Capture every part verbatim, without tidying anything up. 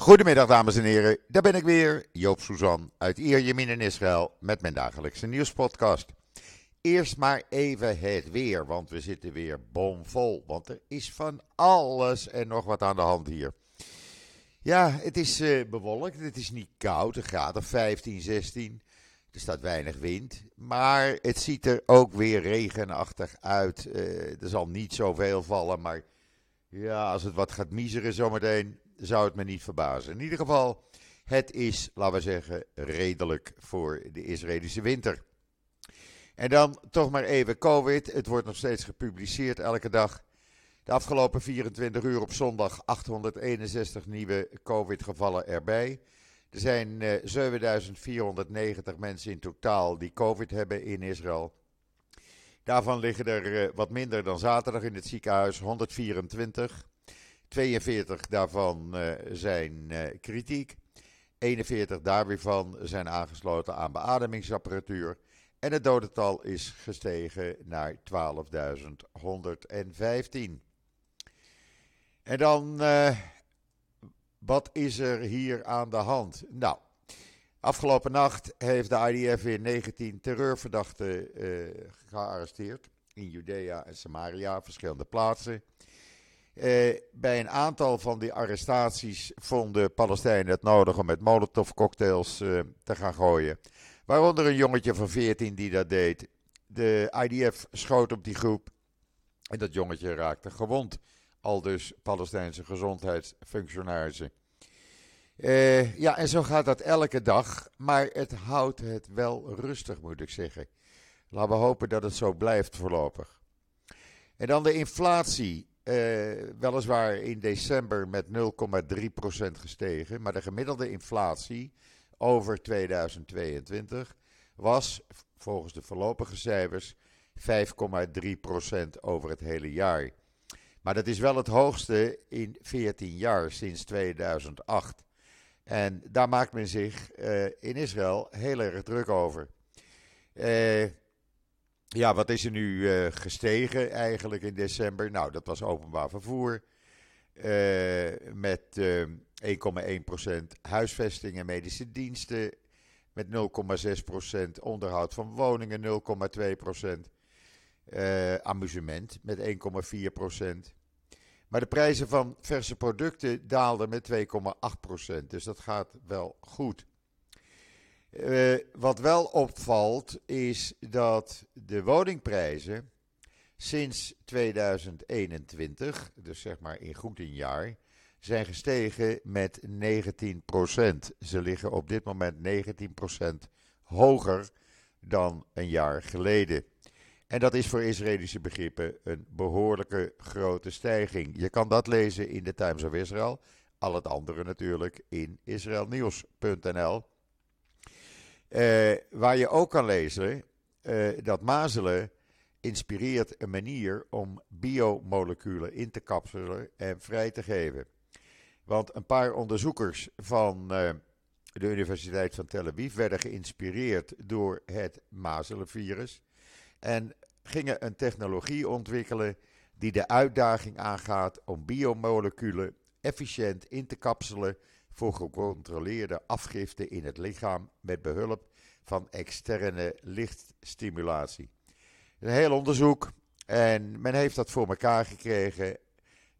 Goedemiddag dames en heren, daar ben ik weer, Joop Suzan uit Eerjemin in Israël met mijn dagelijkse nieuwspodcast. Eerst maar even het weer, want we zitten weer bomvol, want er is van alles en nog wat aan de hand hier. Ja, het is uh, bewolkt, het is niet koud, een graad of vijftien, zestien, er staat weinig wind, maar het ziet er ook weer regenachtig uit. Uh, er zal niet zoveel vallen, maar ja, als het wat gaat miezeren zometeen, zou het me niet verbazen. In ieder geval, het is, laten we zeggen, redelijk voor de Israëlische winter. En dan toch maar even COVID. Het wordt nog steeds gepubliceerd elke dag. De afgelopen vierentwintig uur op zondag achthonderdeenenzestig nieuwe COVID-gevallen erbij. Er zijn eh, zevenduizend vierhonderdnegentig mensen in totaal die COVID hebben in Israël. Daarvan liggen er eh, wat minder dan zaterdag in het ziekenhuis, honderdvierentwintig. tweeënveertig daarvan uh, zijn uh, kritiek, eenenveertig daar weer van zijn aangesloten aan beademingsapparatuur en het dodental is gestegen naar twaalfduizend honderdvijftien. En dan, uh, wat is er hier aan de hand? Nou, afgelopen nacht heeft de I D F weer negentien terreurverdachten uh, gearresteerd in Judea en Samaria, verschillende plaatsen. Uh, bij een aantal van die arrestaties vonden Palestijnen het nodig om met molotovcocktails uh, te gaan gooien. Waaronder een jongetje van veertien die dat deed. De I D F schoot op die groep en dat jongetje raakte gewond. Aldus Palestijnse gezondheidsfunctionarissen. Uh, ja, en zo gaat dat elke dag, maar het houdt het wel rustig, moet ik zeggen. Laten we hopen dat het zo blijft voorlopig. En dan de inflatie. Uh, weliswaar in december met nul komma drie procent gestegen, maar de gemiddelde inflatie over tweeduizend tweeëntwintig was volgens de voorlopige cijfers vijf komma drie procent over het hele jaar. Maar dat is wel het hoogste in veertien jaar sinds tweeduizend acht. En daar maakt men zich uh, in Israël heel erg druk over. Eh... Uh, Ja, wat is er nu uh, gestegen eigenlijk in december? Nou, dat was openbaar vervoer uh, met uh, één komma één procent, huisvesting en medische diensten met nul komma zes procent, onderhoud van woningen nul komma twee procent, uh, amusement met één komma vier procent. Maar de prijzen van verse producten daalden met twee komma acht procent, dus dat gaat wel goed. Uh, wat wel opvalt is dat de woningprijzen sinds tweeduizend eenentwintig, dus zeg maar in goed een jaar, zijn gestegen met negentien procent. Ze liggen op dit moment negentien procent hoger dan een jaar geleden. En dat is voor Israëlische begrippen een behoorlijke grote stijging. Je kan dat lezen in de Times of Israel, al het andere natuurlijk in israël nieuws punt n l. Uh, waar je ook kan lezen uh, dat mazelen inspireert een manier om biomoleculen in te kapselen en vrij te geven. Want een paar onderzoekers van uh, de Universiteit van Tel Aviv werden geïnspireerd door het mazelenvirus en gingen een technologie ontwikkelen die de uitdaging aangaat om biomoleculen efficiënt in te kapselen voor gecontroleerde afgifte in het lichaam met behulp van externe lichtstimulatie. Een heel onderzoek en men heeft dat voor elkaar gekregen.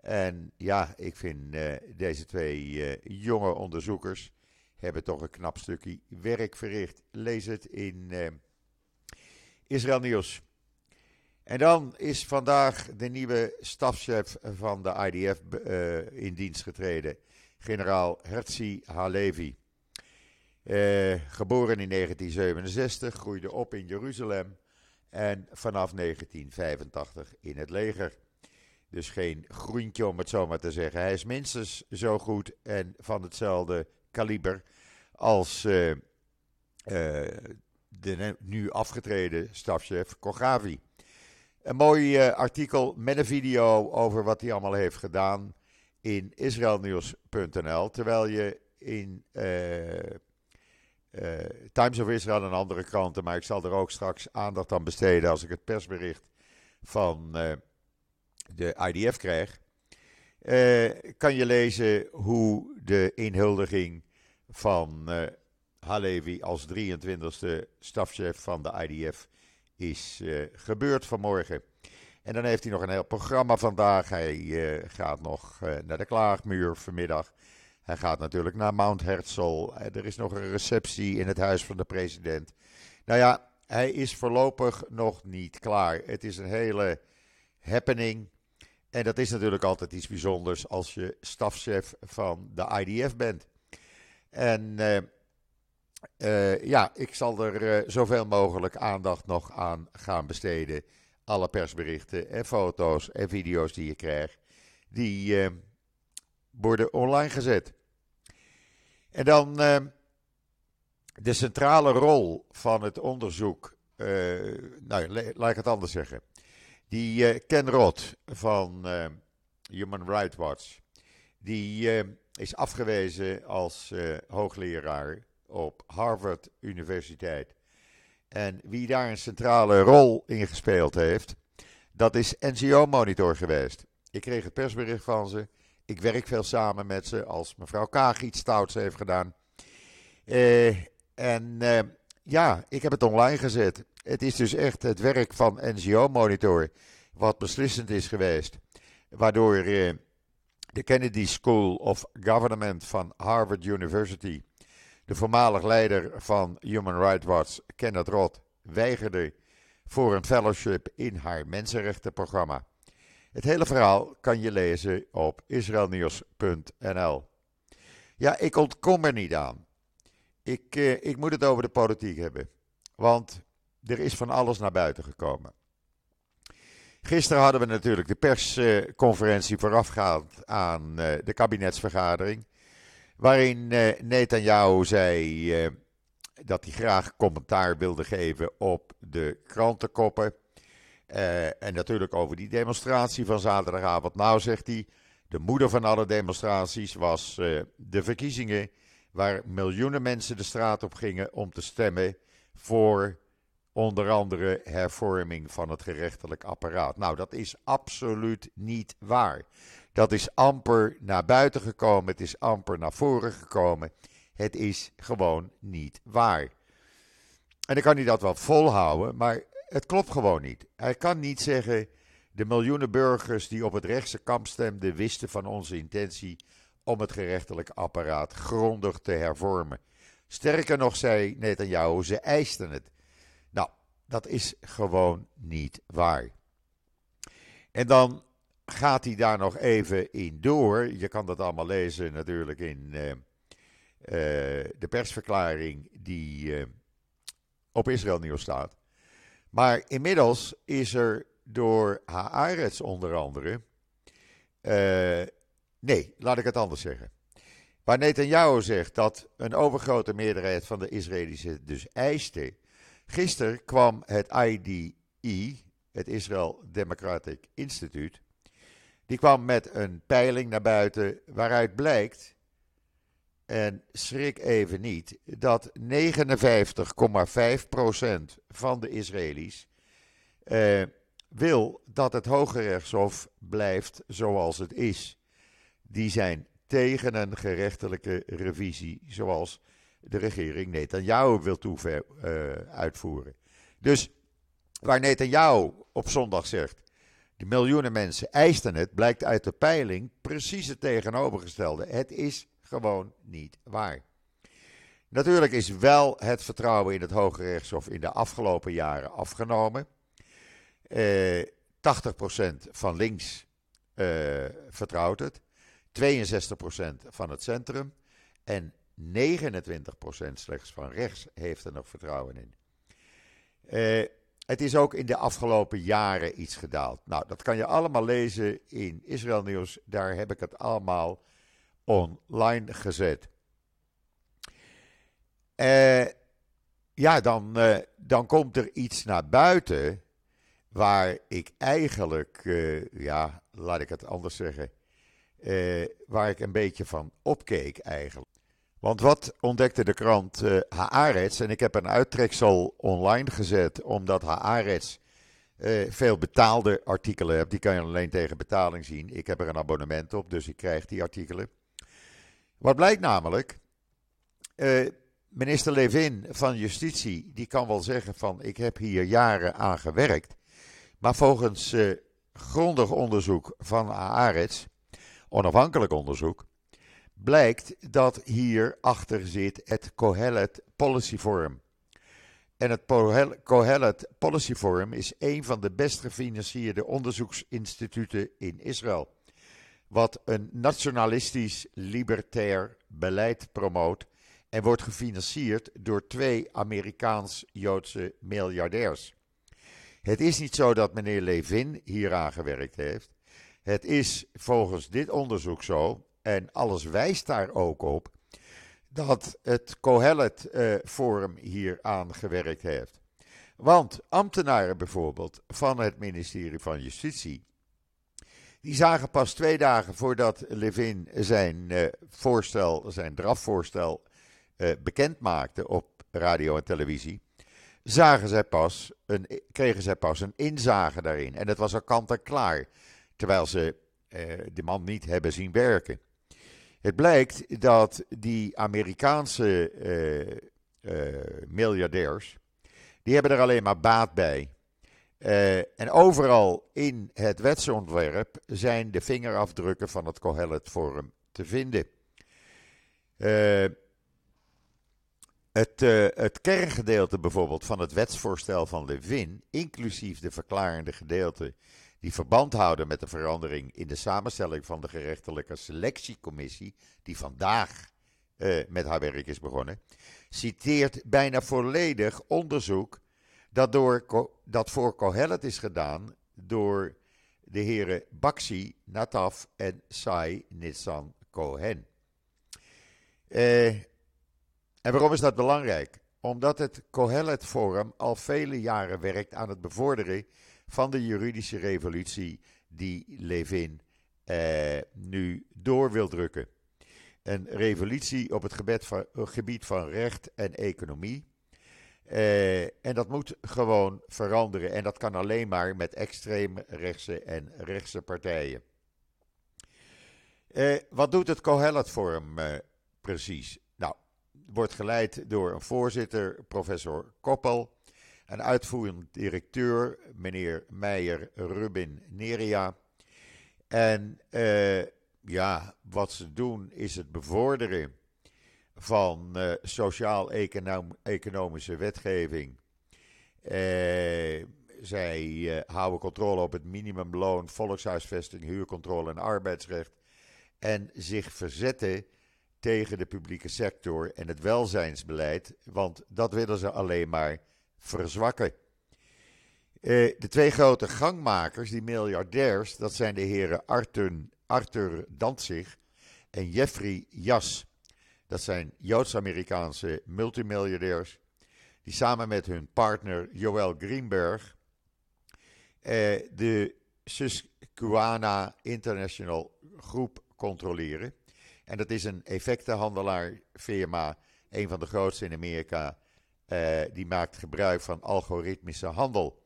En ja, ik vind uh, deze twee uh, jonge onderzoekers hebben toch een knap stukje werk verricht. Lees het in uh, Israël Nieuws. En dan is vandaag de nieuwe stafchef van de I D F uh, in dienst getreden. Generaal Herzi Halevi, uh, geboren in negentien zevenenzestig, groeide op in Jeruzalem en vanaf negentien vijfentachtig in het leger. Dus geen groentje om het zo maar te zeggen. Hij is minstens zo goed en van hetzelfde kaliber als uh, uh, de nu afgetreden stafchef Kogavi. Een mooi uh, artikel met een video over wat hij allemaal heeft gedaan in israël nieuws punt n l, terwijl je in uh, uh, Times of Israel en andere kranten, maar ik zal er ook straks aandacht aan besteden als ik het persbericht van uh, de I D F krijg, uh, kan je lezen hoe de inhuldiging van uh, Halevi als drieëntwintigste stafchef van de I D F is uh, gebeurd vanmorgen. En dan heeft hij nog een heel programma vandaag. Hij uh, gaat nog uh, naar de Klaagmuur vanmiddag. Hij gaat natuurlijk naar Mount Herzl. Uh, er is nog een receptie in het huis van de president. Nou ja, hij is voorlopig nog niet klaar. Het is een hele happening. En dat is natuurlijk altijd iets bijzonders als je stafchef van de I D F bent. En uh, uh, ja, ik zal er uh, zoveel mogelijk aandacht nog aan gaan besteden. Alle persberichten en foto's en video's die je krijgt, die uh, worden online gezet. En dan uh, de centrale rol van het onderzoek, uh, nou, la- laat ik het anders zeggen. Die uh, Ken Roth van uh, Human Rights Watch, die uh, is afgewezen als uh, hoogleraar op Harvard Universiteit. En wie daar een centrale rol in gespeeld heeft, dat is N G O-Monitor geweest. Ik kreeg het persbericht van ze. Ik werk veel samen met ze als mevrouw Kaag iets stouts heeft gedaan. Uh, en uh, ja, ik heb het online gezet. Het is dus echt het werk van N G O-Monitor wat beslissend is geweest. Waardoor uh, de Kennedy School of Government van Harvard University, de voormalig leider van Human Rights Watch, Kenneth Roth, weigerde voor een fellowship in haar mensenrechtenprogramma. Het hele verhaal kan je lezen op israël nieuws punt n l. Ja, ik ontkom er niet aan. Ik, eh, ik moet het over de politiek hebben, want er is van alles naar buiten gekomen. Gisteren hadden we natuurlijk de persconferentie voorafgaand aan de kabinetsvergadering, waarin uh, Netanjahu zei uh, dat hij graag commentaar wilde geven op de krantenkoppen. Uh, en natuurlijk over die demonstratie van zaterdagavond. Nou, zegt hij, de moeder van alle demonstraties was uh, de verkiezingen, waar miljoenen mensen de straat op gingen om te stemmen voor onder andere hervorming van het gerechtelijk apparaat. Nou, dat is absoluut niet waar. Dat is amper naar buiten gekomen, het is amper naar voren gekomen. Het is gewoon niet waar. En dan kan hij dat wel volhouden, maar het klopt gewoon niet. Hij kan niet zeggen, de miljoenen burgers die op het rechtse kamp stemden wisten van onze intentie om het gerechtelijk apparaat grondig te hervormen. Sterker nog, zei Netanjahu, ze eisten het. Nou, dat is gewoon niet waar. En dan gaat hij daar nog even in door. Je kan dat allemaal lezen natuurlijk in uh, uh, de persverklaring die uh, op Israël Nieuws staat. Maar inmiddels is er door Haaretz onder andere... Uh, nee, laat ik het anders zeggen. Waar Netanjahu zegt dat een overgrote meerderheid van de Israëli's dus eiste... Gisteren kwam het I D E, het Israël Democratic Instituut... Die kwam met een peiling naar buiten waaruit blijkt, en schrik even niet, dat negenenvijftig komma vijf procent van de Israëli's eh, wil dat het Hoge Rechtshof blijft zoals het is. Die zijn tegen een gerechtelijke revisie zoals de regering Netanjahu wil toever, uh, uitvoeren. Dus waar Netanjahu op zondag zegt... De miljoenen mensen eisten het, blijkt uit de peiling precies het tegenovergestelde. Het is gewoon niet waar. Natuurlijk is wel het vertrouwen in het Hoge Rechtshof in de afgelopen jaren afgenomen. Uh, tachtig procent van links uh, vertrouwt het, tweeënzestig procent van het centrum en negenentwintig procent slechts van rechts heeft er nog vertrouwen in. Uh, Het is ook in de afgelopen jaren iets gedaald. Nou, dat kan je allemaal lezen in Israël Nieuws. Daar heb ik het allemaal online gezet. Uh, ja, dan, uh, dan komt er iets naar buiten waar ik eigenlijk, uh, ja, laat ik het anders zeggen, uh, waar ik een beetje van opkeek eigenlijk. Want wat ontdekte de krant uh, Haaretz, en ik heb een uittreksel online gezet, omdat Haaretz uh, veel betaalde artikelen heeft. Die kan je alleen tegen betaling zien. Ik heb er een abonnement op, dus ik krijg die artikelen. Wat blijkt namelijk, uh, minister Levin van Justitie, die kan wel zeggen van ik heb hier jaren aan gewerkt. Maar volgens uh, grondig onderzoek van Haaretz, onafhankelijk onderzoek, blijkt dat hier achter zit het Kohelet Policy Forum. En het Kohelet Policy Forum is een van de best gefinancierde onderzoeksinstituten in Israël. Wat een nationalistisch libertair beleid promoot en wordt gefinancierd door twee Amerikaans-Joodse miljardairs. Het is niet zo dat meneer Levin hieraan gewerkt heeft. Het is volgens dit onderzoek zo, en alles wijst daar ook op, dat het Kohelet eh, Forum hieraan gewerkt heeft. Want ambtenaren bijvoorbeeld van het ministerie van Justitie, die zagen pas twee dagen voordat Levin zijn eh, voorstel, zijn drafvoorstel eh, bekend maakte op radio en televisie, zagen zij pas een, kregen zij pas een inzage daarin. En dat was al kant en klaar, terwijl ze eh, de man niet hebben zien werken. Het blijkt dat die Amerikaanse uh, uh, miljardairs, die hebben er alleen maar baat bij. Uh, en overal in het wetsontwerp zijn de vingerafdrukken van het Kohelet Forum te vinden. Uh, het, uh, het kerngedeelte bijvoorbeeld van het wetsvoorstel van Levin, inclusief de verklarende gedeelten die verband houden met de verandering in de samenstelling van de gerechtelijke selectiecommissie, die vandaag eh, met haar werk is begonnen, citeert bijna volledig onderzoek dat, door, dat voor Kohelet is gedaan door de heren Bakshi, Nataf en Sai Nissan Cohen. Eh, en waarom is dat belangrijk? Omdat het Kohelet Forum al vele jaren werkt aan het bevorderen van de juridische revolutie die Levin eh, nu door wil drukken. Een revolutie op het gebied van, gebied van recht en economie. Eh, en dat moet gewoon veranderen. En dat kan alleen maar met extreemrechtse en rechtse partijen. Eh, wat doet het Kohelet Forum eh, precies? Nou, wordt geleid door een voorzitter, professor Koppel, een uitvoerend directeur, meneer Meijer Rubin Neria. En uh, ja, wat ze doen is het bevorderen van uh, sociaal-economische wetgeving. Uh, zij uh, houden controle op het minimumloon, volkshuisvesting, huurcontrole en arbeidsrecht. En zich verzetten tegen de publieke sector en het welzijnsbeleid, want dat willen ze alleen maar verzwakken. Uh, de twee grote gangmakers, die miljardairs, dat zijn de heren Arthur, Arthur Dantzig en Jeffrey Yass. Dat zijn Joods-Amerikaanse multimiljardairs, die samen met hun partner Joël Greenberg uh, de Susquehanna International groep controleren. En dat is een effectenhandelaarfirma, een van de grootste in Amerika. Uh, die maakt gebruik van algoritmische handel.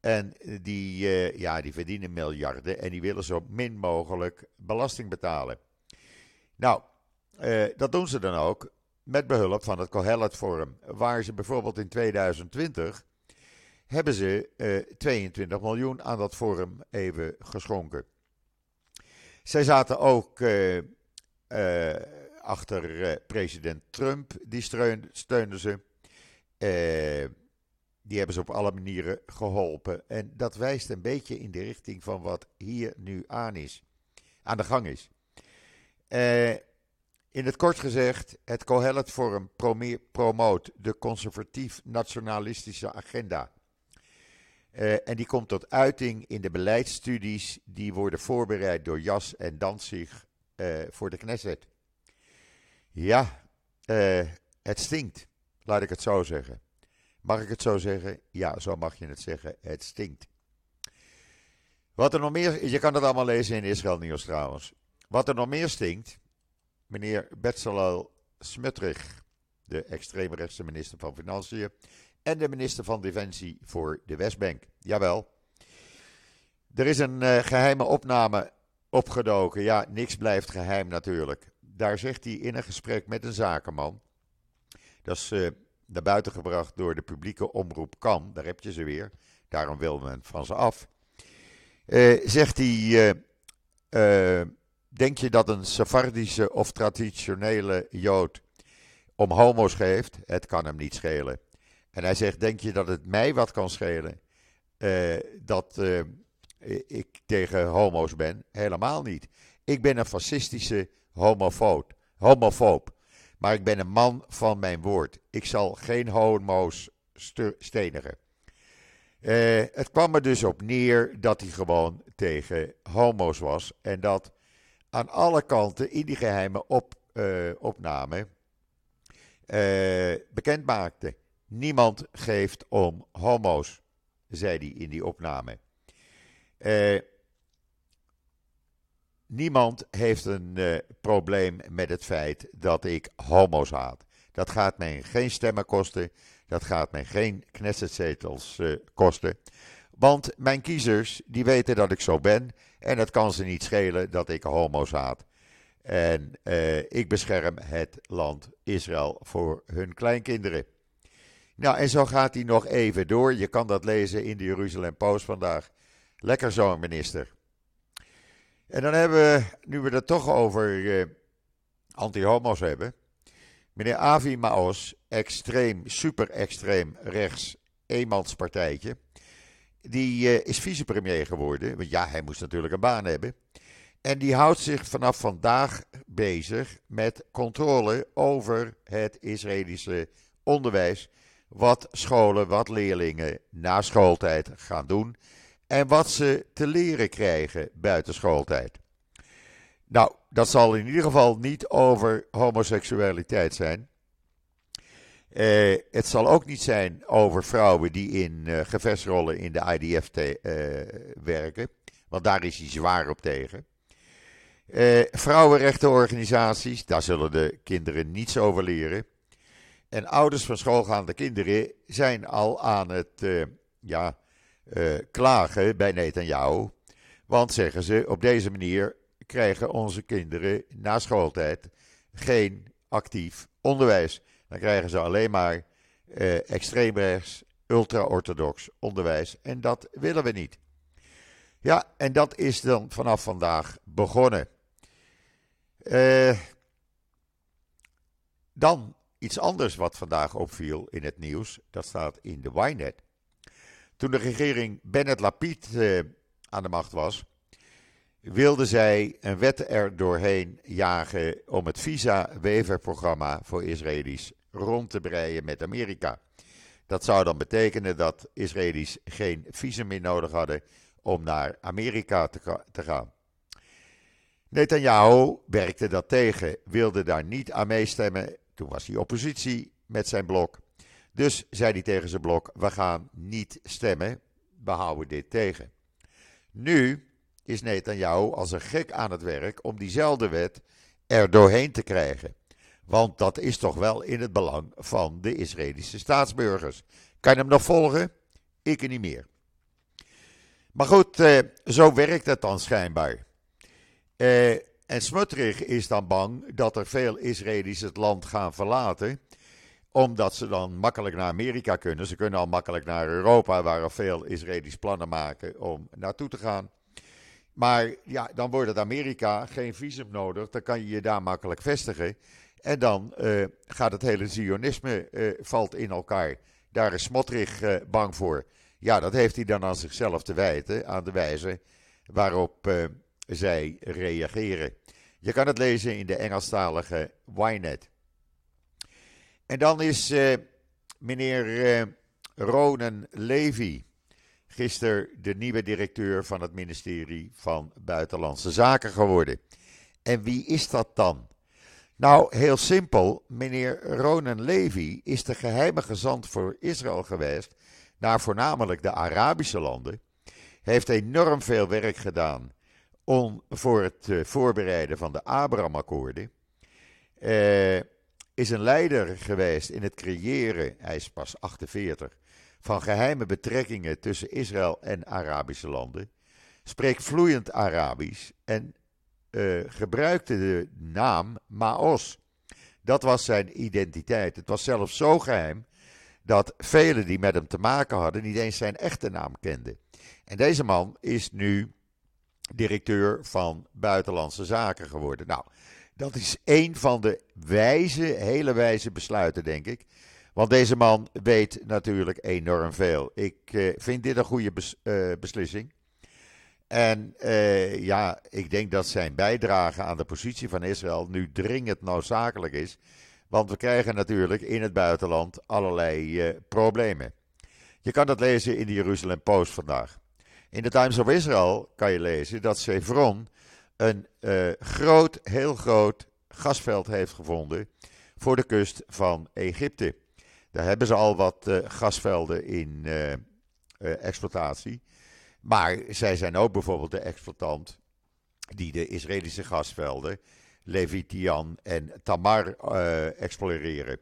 En die, uh, ja, die verdienen miljarden en die willen zo min mogelijk belasting betalen. Nou, uh, dat doen ze dan ook met behulp van het Kohelet Forum. Waar ze bijvoorbeeld in tweeduizend twintig hebben ze uh, tweeëntwintig miljoen aan dat forum even geschonken. Zij zaten ook uh, uh, achter uh, president Trump, die steun, steunden ze. Uh, die hebben ze op alle manieren geholpen. En dat wijst een beetje in de richting van wat hier nu aan is, aan de gang is. Uh, in het kort gezegd, het Kohelet Forum promoot de conservatief-nationalistische agenda. Uh, en die komt tot uiting in de beleidsstudies die worden voorbereid door Yass en Dantzig uh, voor de Knesset. Ja, uh, het stinkt. Laat ik het zo zeggen. Mag ik het zo zeggen? Ja, zo mag je het zeggen. Het stinkt. Wat er nog meer is, je kan het allemaal lezen in Israël Nieuws trouwens. Wat er nog meer stinkt, meneer Bezalel Smotrich, de extreemrechtse minister van Financiën en de minister van Defensie voor de Westbank. Jawel. Er is een uh, geheime opname opgedoken. Ja, niks blijft geheim natuurlijk. daar zegt hij in een gesprek met een zakenman, dat is uh, naar buiten gebracht door de publieke omroep Kan, daar heb je ze weer, daarom wil men van ze af. Uh, zegt hij, uh, uh, denk je dat een Sephardische of traditionele Jood om homo's geeft? Het kan hem niet schelen. En hij zegt, denk je dat het mij wat kan schelen uh, dat uh, ik tegen homo's ben? Helemaal niet. Ik ben een fascistische homofoob, homofoob, maar ik ben een man van mijn woord. Ik zal geen homo's stu- stenigen. Uh, het kwam er dus op neer dat hij gewoon tegen homo's was. En dat aan alle kanten in die geheime op, uh, opname uh, bekend maakte. Niemand geeft om homo's, zei hij in die opname. Uh, niemand heeft een uh, probleem met het feit dat ik homo's haat. Dat gaat mij geen stemmen kosten. Dat gaat mij geen knessetzetels uh, kosten. Want mijn kiezers, die weten dat ik zo ben. En het kan ze niet schelen dat ik homo's haat. En uh, ik bescherm het land Israël voor hun kleinkinderen. Nou, en zo gaat hij nog even door. Je kan dat lezen in de Jeruzalem Post vandaag. Lekker zo, minister. En dan hebben we, nu we het toch over uh, anti-homo's hebben... Meneer Avi Maos, extreem, super extreem rechts eenmanspartijtje, die uh, is vicepremier geworden. Want ja, hij moest natuurlijk een baan hebben. En die houdt zich vanaf vandaag bezig met controle over het Israëlische onderwijs. Wat scholen, wat leerlingen na schooltijd gaan doen. En wat ze te leren krijgen buiten schooltijd. Nou, dat zal in ieder geval niet over homoseksualiteit zijn. Uh, het zal ook niet zijn over vrouwen die in uh, gevechtsrollen in de I D F te, uh, werken. Want daar is hij zwaar op tegen. Uh, vrouwenrechtenorganisaties, daar zullen de kinderen niets over leren. En ouders van schoolgaande kinderen zijn al aan het uh, ja, uh, klagen bij Netanjahu. Want zeggen ze, op deze manier krijgen onze kinderen na schooltijd geen actief onderwijs. Dan krijgen ze alleen maar eh, extreemrechts, ultra-orthodox onderwijs. En dat willen we niet. Ja, en dat is dan vanaf vandaag begonnen. Eh, dan iets anders wat vandaag opviel in het nieuws. Dat staat in de Ynet. Toen de regering Bennett-Lapid eh, aan de macht was... wilde zij een wet er doorheen jagen om het visa-waiver-programma voor Israëli's rond te breien met Amerika. Dat zou dan betekenen dat Israëli's geen visum meer nodig hadden om naar Amerika te, ka- te gaan. Netanjahu werkte dat tegen, wilde daar niet aan meestemmen. Toen was hij oppositie met zijn blok. Dus zei hij tegen zijn blok, we gaan niet stemmen, we houden dit tegen. Nu... is Netanjahu als een gek aan het werk om diezelfde wet er doorheen te krijgen. Want dat is toch wel in het belang van de Israëlische staatsburgers. Kan je hem nog volgen? Ik niet meer. Maar goed, eh, zo werkt dat dan schijnbaar. Eh, en Smotrich is dan bang dat er veel Israëli's het land gaan verlaten... omdat ze dan makkelijk naar Amerika kunnen. Ze kunnen al makkelijk naar Europa, waar al veel Israëli's plannen maken om naartoe te gaan... Maar ja, dan wordt het Amerika geen visum nodig, dan kan je je daar makkelijk vestigen. En dan uh, gaat het hele Zionisme uh, valt in elkaar. Daar is Smotrich uh, bang voor. Ja, dat heeft hij dan aan zichzelf te wijten, aan de wijze waarop uh, zij reageren. Je kan het lezen in de Engelstalige Ynet. En dan is uh, meneer uh, Ronen Levy... gisteren de nieuwe directeur van het ministerie van Buitenlandse Zaken geworden. En wie is dat dan? Nou, heel simpel. Meneer Ronen Levy is de geheime gezant voor Israël geweest... naar voornamelijk de Arabische landen. Heeft enorm veel werk gedaan om, voor het uh, voorbereiden van de Abraham-akkoorden. Uh, is een leider geweest in het creëren, hij is pas achtenveertig... van geheime betrekkingen tussen Israël en Arabische landen, spreekt vloeiend Arabisch en uh, gebruikte de naam Maos. Dat was zijn identiteit. Het was zelfs zo geheim dat velen die met hem te maken hadden niet eens zijn echte naam kenden. En deze man is nu directeur van Buitenlandse Zaken geworden. Nou, dat is één van de wijze, hele wijze besluiten, denk ik. Want deze man weet natuurlijk enorm veel. Ik uh, vind dit een goede bes- uh, beslissing. En uh, ja, ik denk dat zijn bijdrage aan de positie van Israël nu dringend noodzakelijk is. Want we krijgen natuurlijk in het buitenland allerlei uh, problemen. Je kan dat lezen in de Jerusalem Post vandaag. In de Times of Israel kan je lezen dat Chevron een uh, groot, heel groot gasveld heeft gevonden voor de kust van Egypte. Daar hebben ze al wat uh, gasvelden in uh, uh, exploitatie. Maar zij zijn ook bijvoorbeeld de exploitant die de Israëlische gasvelden Levitian en Tamar uh, exploreren.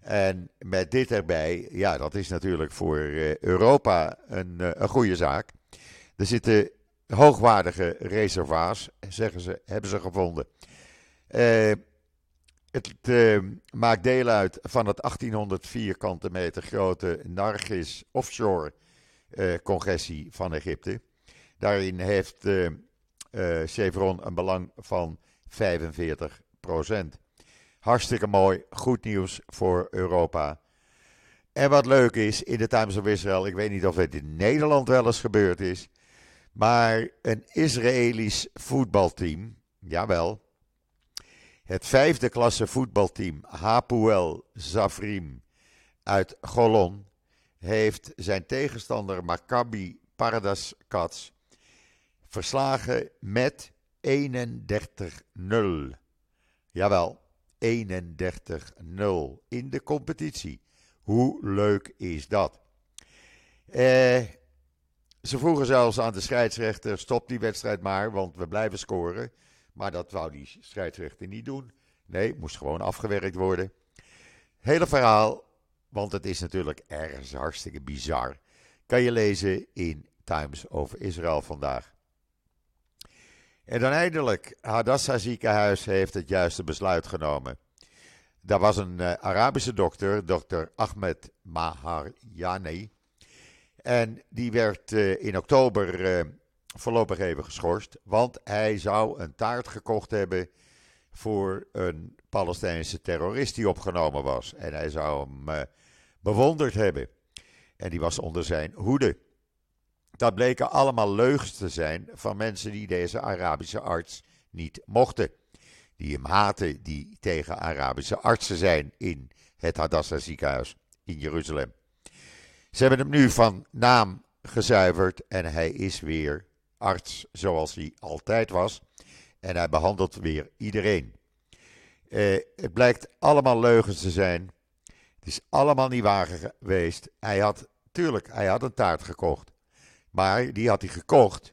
En met dit erbij, ja, dat is natuurlijk voor uh, Europa een, uh, een goede zaak. Er zitten hoogwaardige reservoirs, zeggen ze, hebben ze gevonden. Uh, het uh, maakt deel uit van het achttienhonderd vierkante meter grote Nargis offshore Uh, congressie van Egypte. Daarin heeft uh, uh, Chevron een belang van vijfenveertig procent. Hartstikke mooi, goed nieuws voor Europa. En wat leuk is, in de Times of Israel, ik weet niet of het in Nederland wel eens gebeurd is, maar een Israëlisch voetbalteam, jawel, het vijfde klasse voetbalteam Hapoel Zafrim uit Golon, heeft zijn tegenstander Maccabi Pardes Katz verslagen met eenendertig nul. Jawel, eenendertig nul in de competitie. Hoe leuk is dat? Eh, ze vroegen zelfs aan de scheidsrechter, stop die wedstrijd maar, want we blijven scoren. Maar dat wou die scheidsrechter niet doen. Nee, moest gewoon afgewerkt worden. Hele verhaal. Want het is natuurlijk ergens hartstikke bizar. Kan je lezen in Times of Israel vandaag. En dan eindelijk, Hadassah ziekenhuis heeft het juiste besluit genomen. Daar was een uh, Arabische dokter, dokter Ahmed Maharyani. En die werd uh, in oktober uh, voorlopig even geschorst. Want hij zou een taart gekocht hebben voor een Palestijnse terrorist die opgenomen was. En hij zou hem uh, bewonderd hebben. En die was onder zijn hoede. Dat bleken allemaal leugens te zijn van mensen die deze Arabische arts niet mochten. Die hem haten, die tegen Arabische artsen zijn in het Hadassah ziekenhuis in Jeruzalem. Ze hebben hem nu van naam gezuiverd en hij is weer arts zoals hij altijd was. En hij behandelt weer iedereen. Uh, het blijkt allemaal leugens te zijn. Het is allemaal niet waar geweest. Hij had, tuurlijk, hij had een taart gekocht. Maar die had hij gekocht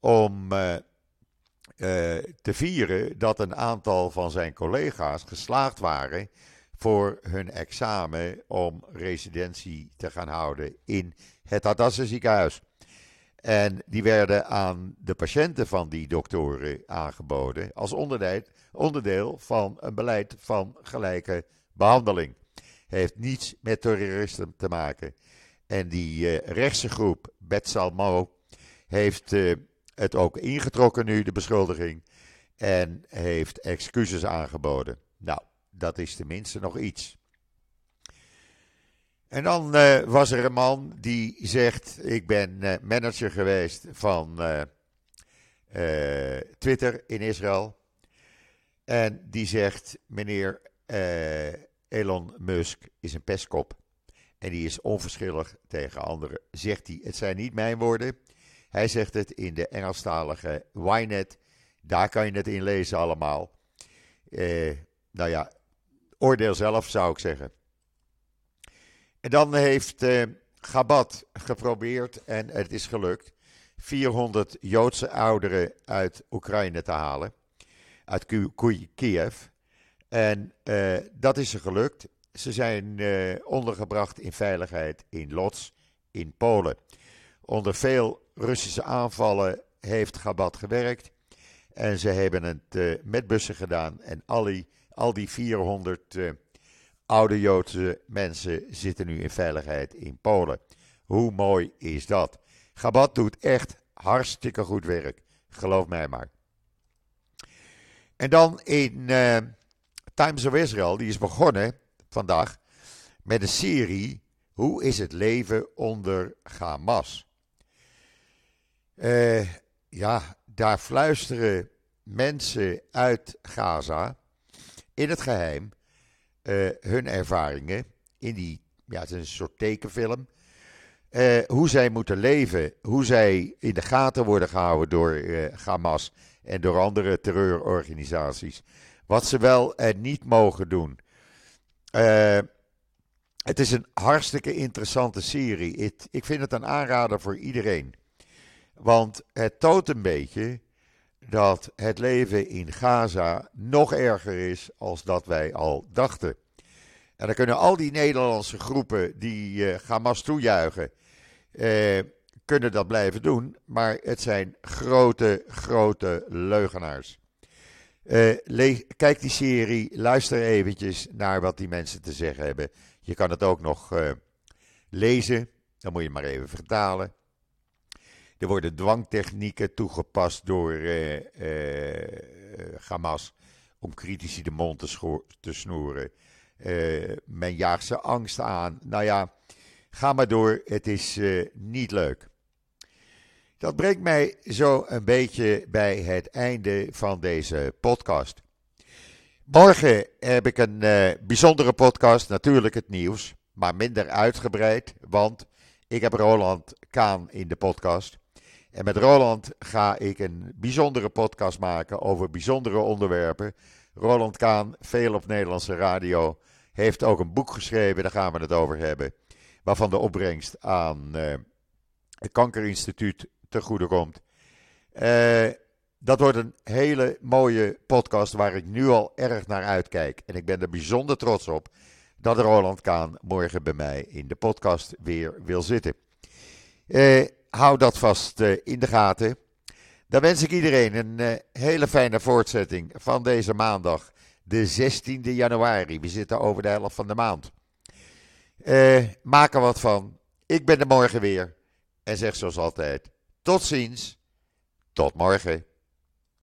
om uh, uh, te vieren dat een aantal van zijn collega's geslaagd waren voor hun examen om residentie te gaan houden in het Hadassah ziekenhuis. En die werden aan de patiënten van die doktoren aangeboden als onderdeel van een beleid van gelijke behandeling. Heeft niets met terroristen te maken. En die uh, rechtse groep, Betsalmo, heeft uh, het ook ingetrokken nu, de beschuldiging. En heeft excuses aangeboden. Nou, dat is tenminste nog iets. En dan uh, was er een man die zegt, ik ben uh, manager geweest van uh, uh, Twitter in Israël. En die zegt, meneer uh, Elon Musk is een pestkop. En die is onverschillig tegen anderen, zegt hij. Het zijn niet mijn woorden. Hij zegt het in de Engelstalige Ynet. Daar kan je het in lezen allemaal. Uh, nou ja, oordeel zelf zou ik zeggen. En dan heeft eh, Chabad geprobeerd, en het is gelukt, vierhonderd Joodse ouderen uit Oekraïne te halen. Uit Kiev. En eh, dat is ze gelukt. Ze zijn eh, ondergebracht in veiligheid in Lodz in Polen. Onder veel Russische aanvallen heeft Chabad gewerkt. En ze hebben het uh, met bussen gedaan en al die, al die vierhonderd uh, oude Joodse mensen zitten nu in veiligheid in Polen. Hoe mooi is dat? Chabad doet echt hartstikke goed werk, geloof mij maar. En dan in uh, Times of Israel, die is begonnen vandaag met een serie Hoe is het leven onder Hamas? Uh, ja, daar fluisteren mensen uit Gaza in het geheim uh, hun ervaringen in die, ja, het is een soort tekenfilm. Uh, hoe zij moeten leven, hoe zij in de gaten worden gehouden door uh, Hamas en door andere terreurorganisaties. Wat ze wel en niet mogen doen. Uh, het is een hartstikke interessante serie. It, ik vind het een aanrader voor iedereen. Want het toont een beetje dat het leven in Gaza nog erger is als dat wij al dachten. En dan kunnen al die Nederlandse groepen die uh, Hamas toejuichen, uh, kunnen dat blijven doen. Maar het zijn grote, grote leugenaars. Uh, le- kijk die serie, luister eventjes naar wat die mensen te zeggen hebben. Je kan het ook nog uh, lezen, dan moet je maar even vertalen. Er worden dwangtechnieken toegepast door uh, uh, Hamas om critici de mond te, scho- te snoeren. Uh, men jaagt ze angst aan. Nou ja, ga maar door, het is uh, niet leuk. Dat brengt mij zo een beetje bij het einde van deze podcast. Morgen heb ik een uh, bijzondere podcast, natuurlijk het nieuws, maar minder uitgebreid, want ik heb Roland Kaan in de podcast. En met Roland ga ik een bijzondere podcast maken over bijzondere onderwerpen. Roland Kaan, veel op Nederlandse radio, heeft ook een boek geschreven, daar gaan we het over hebben, waarvan de opbrengst aan uh, het Kankerinstituut ten goede komt. Uh, dat wordt een hele mooie podcast waar ik nu al erg naar uitkijk. En ik ben er bijzonder trots op dat Roland Kaan morgen bij mij in de podcast weer wil zitten. Uh, hou dat vast uh, in de gaten. Dan wens ik iedereen een uh, hele fijne voortzetting van deze maandag, de zestiende januari. We zitten over de helft van de maand. Uh, maak er wat van. Ik ben er morgen weer. En zeg zoals altijd, tot ziens, tot morgen.